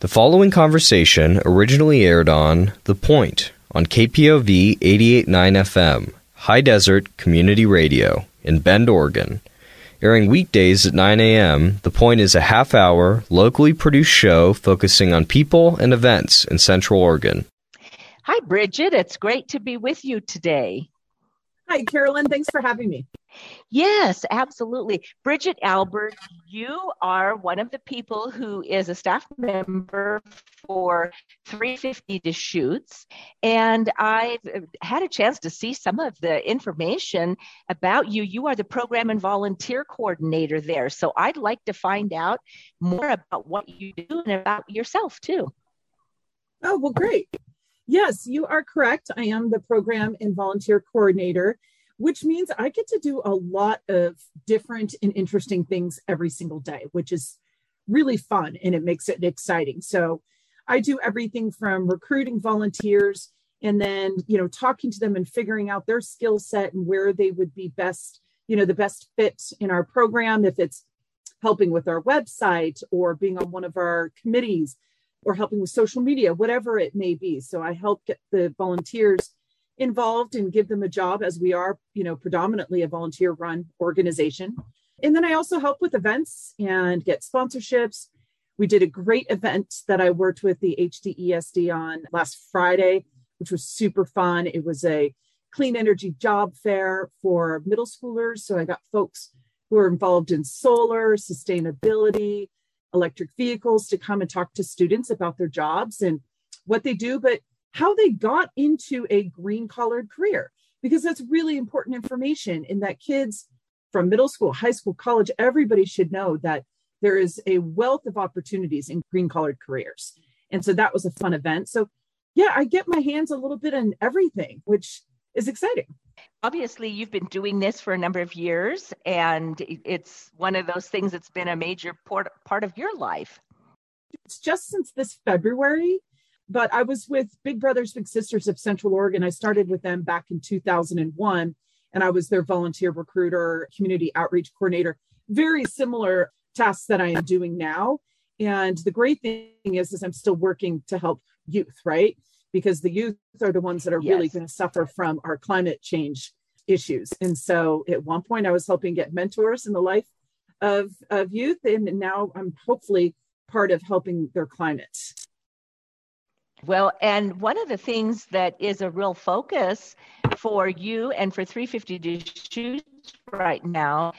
The following conversation originally aired on The Point on KPOV 88.9 FM, High Desert Community Radio in Bend, Oregon. Airing weekdays at 9 a.m., The Point is a half-hour, locally produced show focusing on people and events in Central Oregon. Hi, Bridget. It's great to be with you today. Hi, Carolyn. Thanks for having me. Yes, absolutely. Bridget Albert, you are one of the people who is a staff member for 350 Deschutes, and I've had a chance to see some of the information about you. You are the program and volunteer coordinator there, so I'd like to find out more about what you do and about yourself, too. Oh, well, great. Yes, you are correct. I am the program and volunteer coordinator, which means I get to do a lot of different and interesting things every single day, which is really fun and it makes it exciting. So I do everything from recruiting volunteers and then, talking to them and figuring out their skill set and where they would be best, the best fit in our program, if it's helping with our website or being on one of our committees, or helping with social media, whatever it may be. So I help get the volunteers involved and give them a job, as we are, predominantly a volunteer-run organization. And then I also help with events and get sponsorships. We did a great event that I worked with the HDESD on last Friday, which was super fun. It was a clean energy job fair for middle schoolers. So I got folks who are involved in solar, sustainability, electric vehicles to come and talk to students about their jobs and what they do, but how they got into a green-collared career, because that's really important information in that kids from middle school, high school, college, everybody should know that there is a wealth of opportunities in green-collared careers. And so that was a fun event. So yeah, I get my hands a little bit on everything, which is exciting. Obviously, you've been doing this for a number of years, and it's one of those things that's been a major part of your life. It's just since this February, but I was with Big Brothers Big Sisters of Central Oregon. I started with them back in 2001, and I was their volunteer recruiter, community outreach coordinator. Very similar tasks that I am doing now. And the great thing is I'm still working to help youth, right? Because the youth are the ones that are really going to suffer from our climate change issues. And so at one point I was helping get mentors in the life of youth. And now I'm hopefully part of helping their climate. Well, and one of the things that is a real focus for you and for 350 Deschutes right now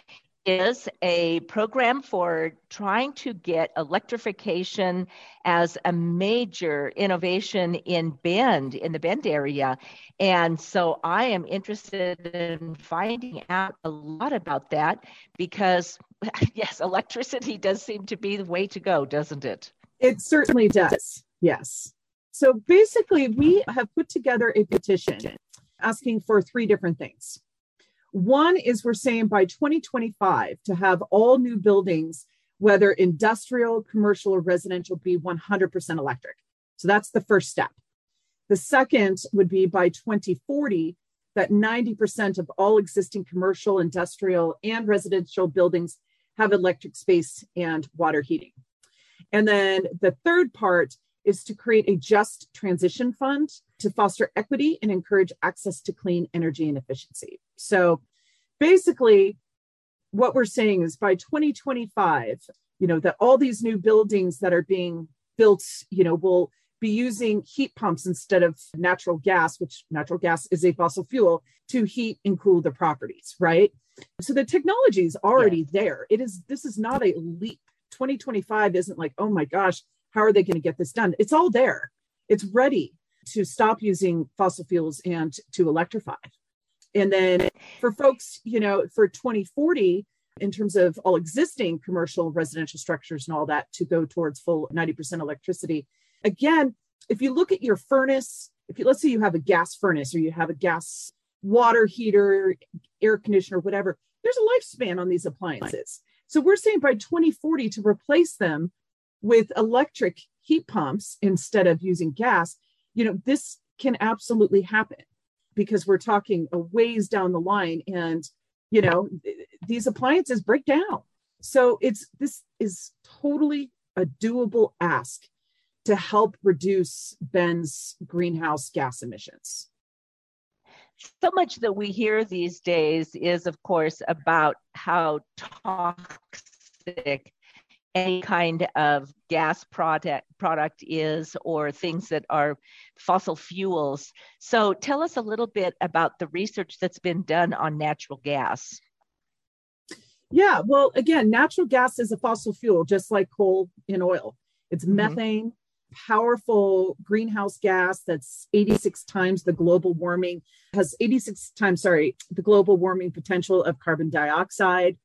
is a program for trying to get electrification as a major innovation in Bend, in the Bend area. And so I am interested in finding out a lot about that because, yes, electricity does seem to be the way to go, doesn't it? It certainly does, yes. So basically, we have put together a petition asking for three different things. One is we're saying by 2025 to have all new buildings, whether industrial, commercial, or residential, be 100% electric. So that's the first step. The second would be by 2040, that 90% of all existing commercial, industrial, and residential buildings have electric space and water heating. And then the third part is to create a just transition fund to foster equity and encourage access to clean energy and efficiency. So basically what we're saying is by 2025, that all these new buildings that are being built, will be using heat pumps instead of natural gas, which natural gas is a fossil fuel, to heat and cool the properties, right? So the technology is already there. This is not a leap. 2025 isn't like, oh my gosh, how are they going to get this done? It's all there. It's ready to stop using fossil fuels and to electrify. And then for folks, for 2040, in terms of all existing commercial residential structures and all that to go towards full 90% electricity. Again, if you look at your furnace, let's say you have a gas furnace or you have a gas water heater, air conditioner, whatever, there's a lifespan on these appliances. So we're saying by 2040 to replace them with electric heat pumps instead of using gas, this can absolutely happen because we're talking a ways down the line and, these appliances break down. So this is totally a doable ask to help reduce Bend's greenhouse gas emissions? So much that we hear these days is, of course, about how toxic any kind of gas product is, or things that are fossil fuels. So tell us a little bit about the research that's been done on natural gas. Yeah, well, again, natural gas is a fossil fuel, just like coal and oil. It's methane, powerful greenhouse gas that's 86 times the global warming, has 86 times, the global warming potential of carbon dioxide.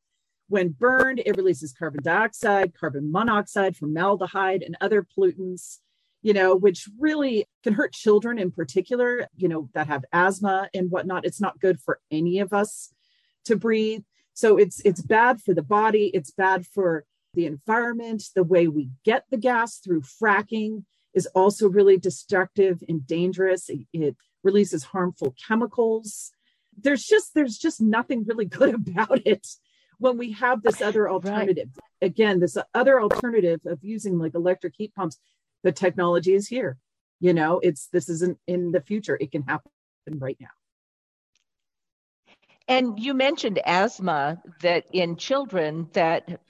When burned, it releases carbon dioxide, carbon monoxide, formaldehyde, and other pollutants, you know, which really can hurt children in particular, you know, that have asthma and whatnot. It's not good for any of us to breathe. So it's bad for the body. It's bad for the environment. The way we get the gas through fracking is also really destructive and dangerous. It releases harmful chemicals. There's just nothing really good about it. When we have this other alternative, again, this other alternative of using like electric heat pumps, the technology is here. You know, this isn't in the future. It can happen right now. And you mentioned asthma, that in children, that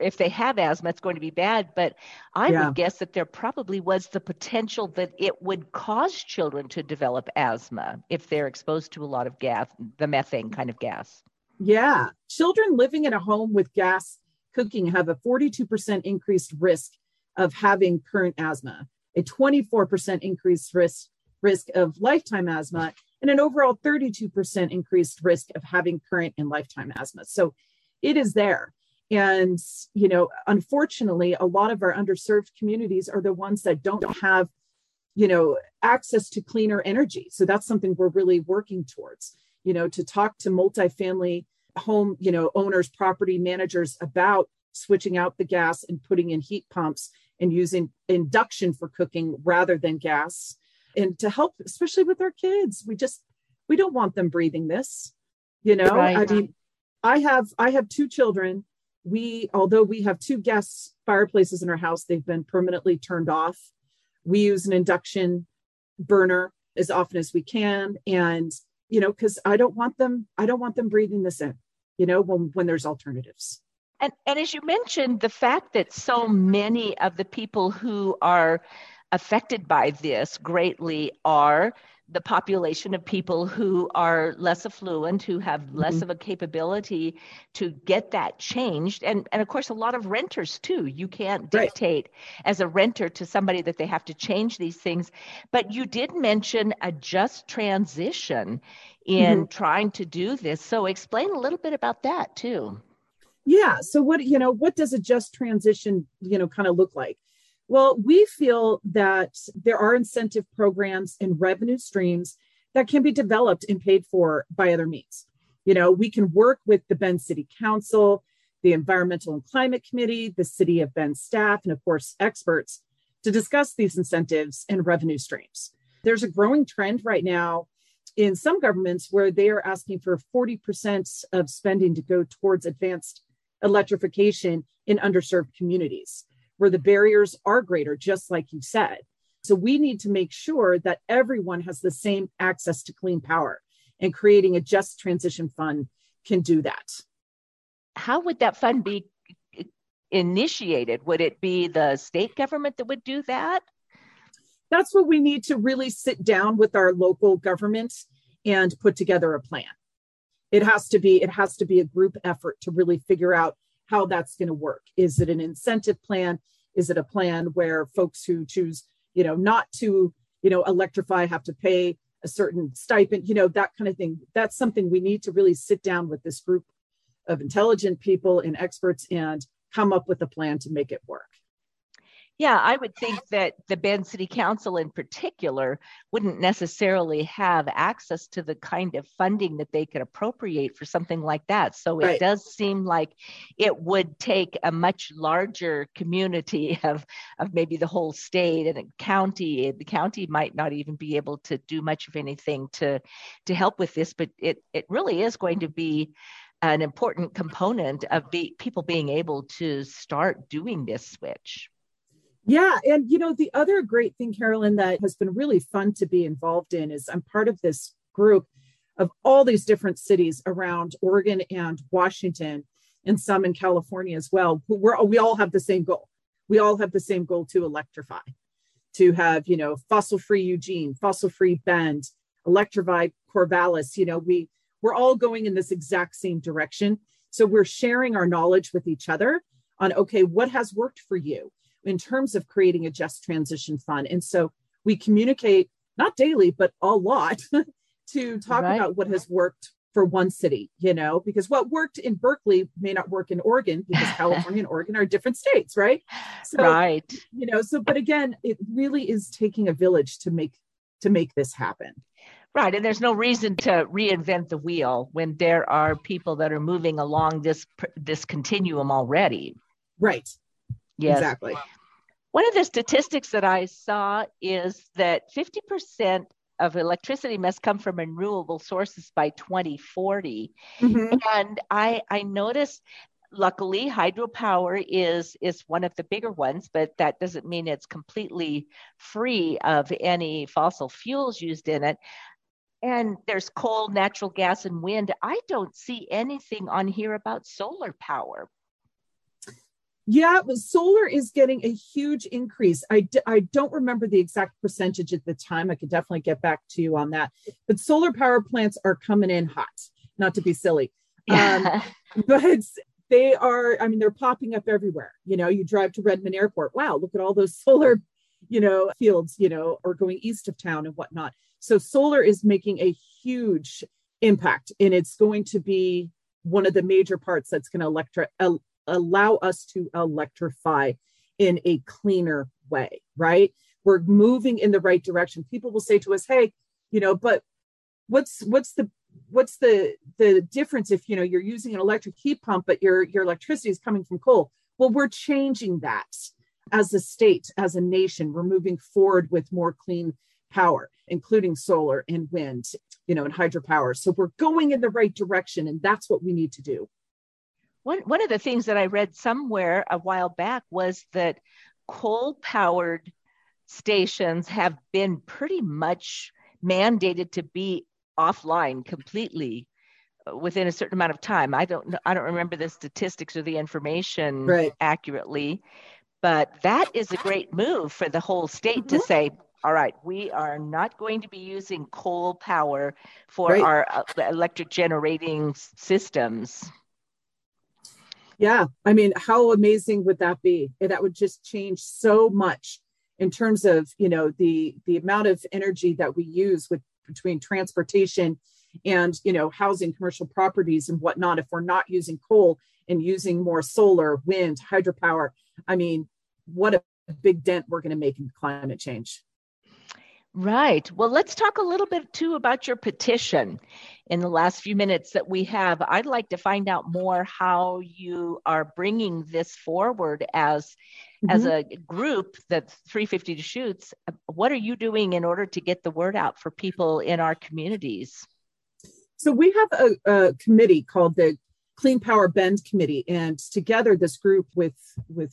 if they have asthma, it's going to be bad. But I would guess that there probably was the potential that it would cause children to develop asthma if they're exposed to a lot of gas, the methane kind of gas. Yeah. Children living in a home with gas cooking have a 42% increased risk of having current asthma, a 24% increased risk of lifetime asthma, and an overall 32% increased risk of having current and lifetime asthma. So it is there. And, you know, unfortunately, a lot of our underserved communities are the ones that don't have, you know, access to cleaner energy. So that's something we're really working towards. You know, to talk to multifamily home, you know, owners, property managers about switching out the gas and putting in heat pumps and using induction for cooking rather than gas, and to help, especially with our kids. We don't want them breathing this, you know, right. I mean, I have two children. Although we have two gas fireplaces in our house, they've been permanently turned off. We use an induction burner as often as we can. And you know, because I don't want them breathing this in, you know, when there's alternatives. And as you mentioned, the fact that so many of the people who are affected by this greatly are the population of people who are less affluent, who have less of a capability to get that changed. And of course, a lot of renters too. You can't dictate as a renter to somebody that they have to change these things. But you did mention a just transition in trying to do this. So explain a little bit about that too. Yeah. So what does a just transition, you know, kind of look like? Well, we feel that there are incentive programs and revenue streams that can be developed and paid for by other means. You know, we can work with the Bend City Council, the Environmental and Climate Committee, the City of Bend staff, and of course, experts to discuss these incentives and revenue streams. There's a growing trend right now in some governments where they are asking for 40% of spending to go towards advanced electrification in underserved communities, where the barriers are greater, just like you said. So we need to make sure that everyone has the same access to clean power, and creating a just transition fund can do that. How would that fund be initiated? Would it be the state government that would do that? That's what we need to really sit down with our local government and put together a plan. It has to be a group effort to really figure out how that's going to work. Is it an incentive plan? Is it a plan where folks who choose, you know, not to, you know, electrify have to pay a certain stipend, you know, that kind of thing? That's something we need to really sit down with this group of intelligent people and experts and come up with a plan to make it work. Yeah, I would think that the Bend City Council in particular wouldn't necessarily have access to the kind of funding that they could appropriate for something like that. So it does seem like it would take a much larger community of maybe the whole state and a county. The county might not even be able to do much of anything to help with this, but it really is going to be an important component of people being able to start doing this switch. Yeah. And, you know, the other great thing, Carolyn, that has been really fun to be involved in is I'm part of this group of all these different cities around Oregon and Washington, and some in California as well. We all have the same goal. We all have the same goal to electrify, to have, you know, fossil-free Eugene, fossil-free Bend, electrify Corvallis. You know, we're all going in this exact same direction. So we're sharing our knowledge with each other on, okay, what has worked for you in terms of creating a just transition fund? And so we communicate, not daily, but a lot to talk about what has worked for one city, you know, because what worked in Berkeley may not work in Oregon, because California and Oregon are different states, right? So, you know, so, but again, it really is taking a village to make this happen. Right. And there's no reason to reinvent the wheel when there are people that are moving along this continuum already. Right. Yes. Exactly. One of the statistics that I saw is that 50% of electricity must come from renewable sources by 2040. Mm-hmm. And I noticed, luckily, hydropower is one of the bigger ones, but that doesn't mean it's completely free of any fossil fuels used in it. And there's coal, natural gas, and wind. I don't see anything on here about solar power. Yeah, solar is getting a huge increase. I don't remember the exact percentage at the time. I could definitely get back to you on that. But solar power plants are coming in hot, not to be silly. But they are, I mean, they're popping up everywhere. You know, you drive to Redmond Airport. Wow, look at all those solar, you know, fields, you know, or going east of town and whatnot. So solar is making a huge impact, and it's going to be one of the major parts that's going to allow us to electrify in a cleaner way, right? We're moving in the right direction. People will say to us, hey, you know, but what's the difference if, you know, you're using an electric heat pump, but your electricity is coming from coal? Well, we're changing that as a state, as a nation. We're moving forward with more clean power, including solar and wind, you know, and hydropower. So we're going in the right direction, and that's what we need to do. One of the things that I read somewhere a while back was that coal-powered stations have been pretty much mandated to be offline completely within a certain amount of time. I don't remember the statistics or the information accurately, but that is a great move for the whole state to say, all right, we are not going to be using coal power for our electric generating systems. Yeah. I mean, how amazing would that be? That would just change so much in terms of, you know, the amount of energy that we use between transportation and, you know, housing, commercial properties and whatnot, if we're not using coal and using more solar, wind, hydropower. I mean, what a big dent we're going to make in climate change. Right. Well, let's talk a little bit too about your petition in the last few minutes that we have. I'd like to find out more how you are bringing this forward as a group, that 350 Deschutes. What are you doing in order to get the word out for people in our communities? So we have a committee called the Clean Power Bend Committee, and together this group with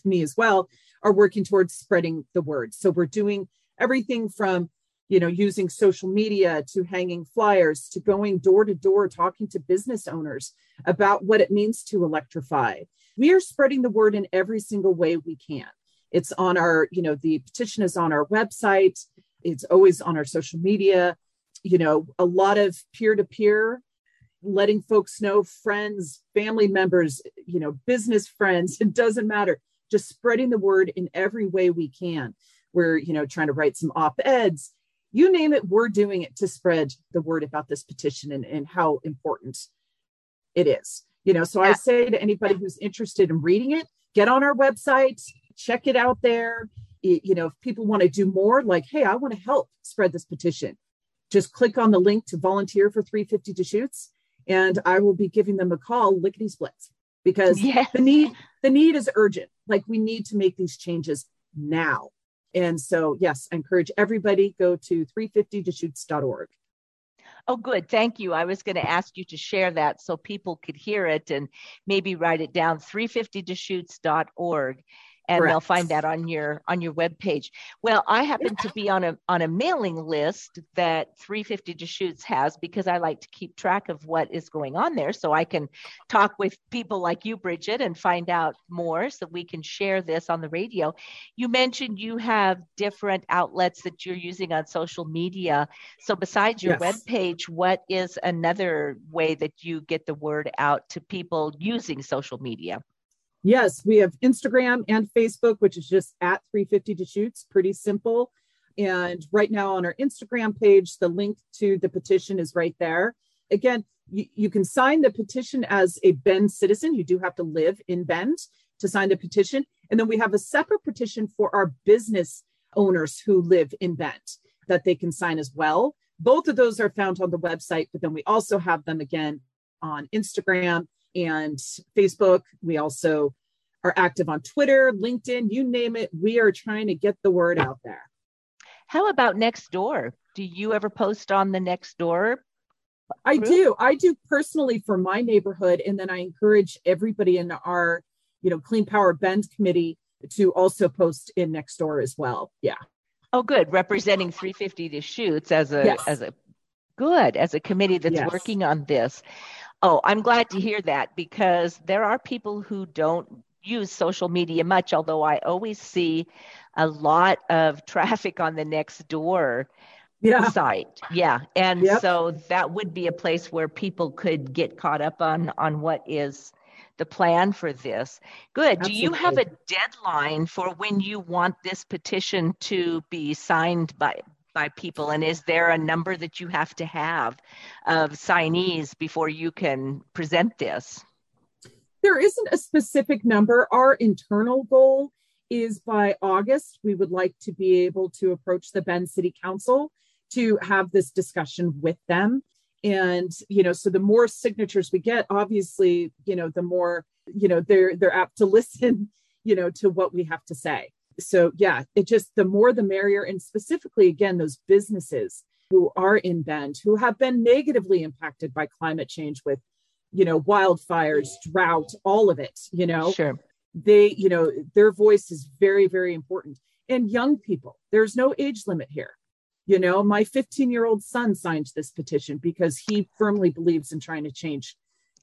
me as well are working towards spreading the word. So we're doing everything from, you know, using social media to hanging flyers, to going door to door, talking to business owners about what it means to electrify. We are spreading the word in every single way we can. It's on our, you know, the petition is on our website. It's always on our social media, you know, a lot of peer to peer, letting folks know, friends, family members, you know, business friends, it doesn't matter, just spreading the word in every way we can. We're, you know, trying to write some op-eds. You name it, we're doing it to spread the word about this petition and how important it is. You know, so I say to anybody who's interested in reading it, get on our website, check it out there. You know, if people want to do more, like, hey, I want to help spread this petition, just click on the link to volunteer for 350 Deschutes, and I will be giving them a call lickety splits, because the need is urgent. Like, we need to make these changes now. And so, yes, I encourage everybody, go to 350deschutes.org. Oh, good. Thank you. I was going to ask you to share that so people could hear it and maybe write it down, 350deschutes.org. and Correct. They'll find that on your webpage. Well, I happen to be on a mailing list that 350 Deschutes has, because I like to keep track of what is going on there, so I can talk with people like you, Bridget, and find out more so we can share this on the radio. You mentioned you have different outlets that you're using on social media. So besides your webpage, what is another way that you get the word out to people using social media? Yes, we have Instagram and Facebook, which is just at 350 Deschutes, pretty simple. And right now on our Instagram page, the link to the petition is right there. Again, you can sign the petition as a Bend citizen. You do have to live in Bend to sign the petition. And then we have a separate petition for our business owners who live in Bend that they can sign as well. Both of those are found on the website, but then we also have them again on Instagram and Facebook. We also are active on Twitter, LinkedIn, you name it. We are trying to get the word out there. How about Nextdoor? Do you ever post on the Nextdoor? I do. I do personally for my neighborhood. And then I encourage everybody in our, Clean Power Bend Committee to also post in Nextdoor as well. Yeah. Oh, good. Representing 350 Deschutes as a committee that's working on this. Oh, I'm glad to hear that, because there are people who don't use social media much, although I always see a lot of traffic on the Nextdoor site. Yeah. And so that would be a place where people could get caught up on what is the plan for this. Good. Absolutely. Do you have a deadline for when you want this petition to be signed by people? And is there a number that you have to have of signees before you can present this? There isn't a specific number. Our internal goal is by August, we would like to be able to approach the Bend City Council to have this discussion with them. And, so the more signatures we get, obviously, the more, they're apt to listen, to what we have to say. So yeah, it just, the more the merrier. And specifically, again, those businesses who are in Bend, who have been negatively impacted by climate change with, wildfires, drought, all of it, Sure. They, their voice is very, very important. And young people, there's no age limit here. My 15-year-old son signed this petition because he firmly believes in trying to change,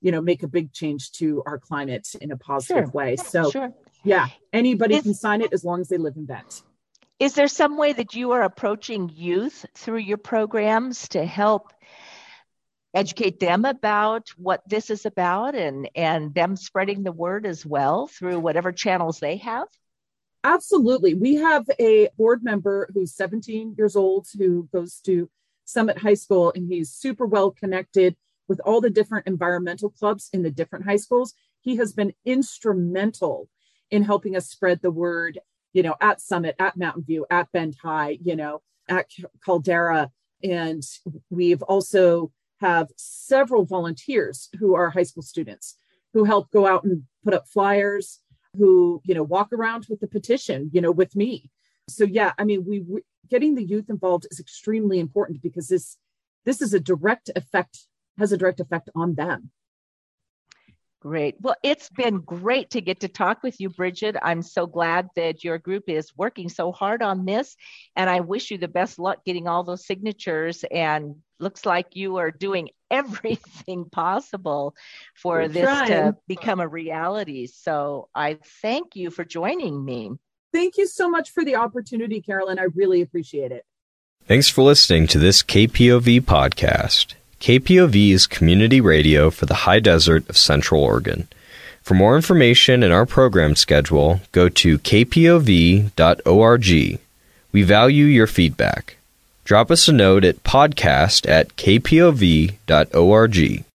make a big change to our climate in a positive way. So anybody can sign it as long as they live in Bend. Is there some way that you are approaching youth through your programs to help educate them about what this is about and them spreading the word as well through whatever channels they have? Absolutely. We have a board member who's 17 years old who goes to Summit High School, and he's super well connected with all the different environmental clubs in the different high schools. He has been instrumental in helping us spread the word, at Summit, at Mountain View, at Bend High, at Caldera. And we've also have several volunteers who are high school students who help go out and put up flyers, who, walk around with the petition, with me. So, we getting the youth involved is extremely important, because this is has a direct effect on them. Great. Well, it's been great to get to talk with you, Bridget. I'm so glad that your group is working so hard on this, and I wish you the best luck getting all those signatures, and looks like you are doing everything possible for this to become a reality. So I thank you for joining me. Thank you so much for the opportunity, Carolyn. I really appreciate it. Thanks for listening to this KPOV podcast. KPOV is community radio for the high desert of Central Oregon. For more information and our program schedule, go to kpov.org. We value your feedback. Drop us a note at podcast@kpov.org.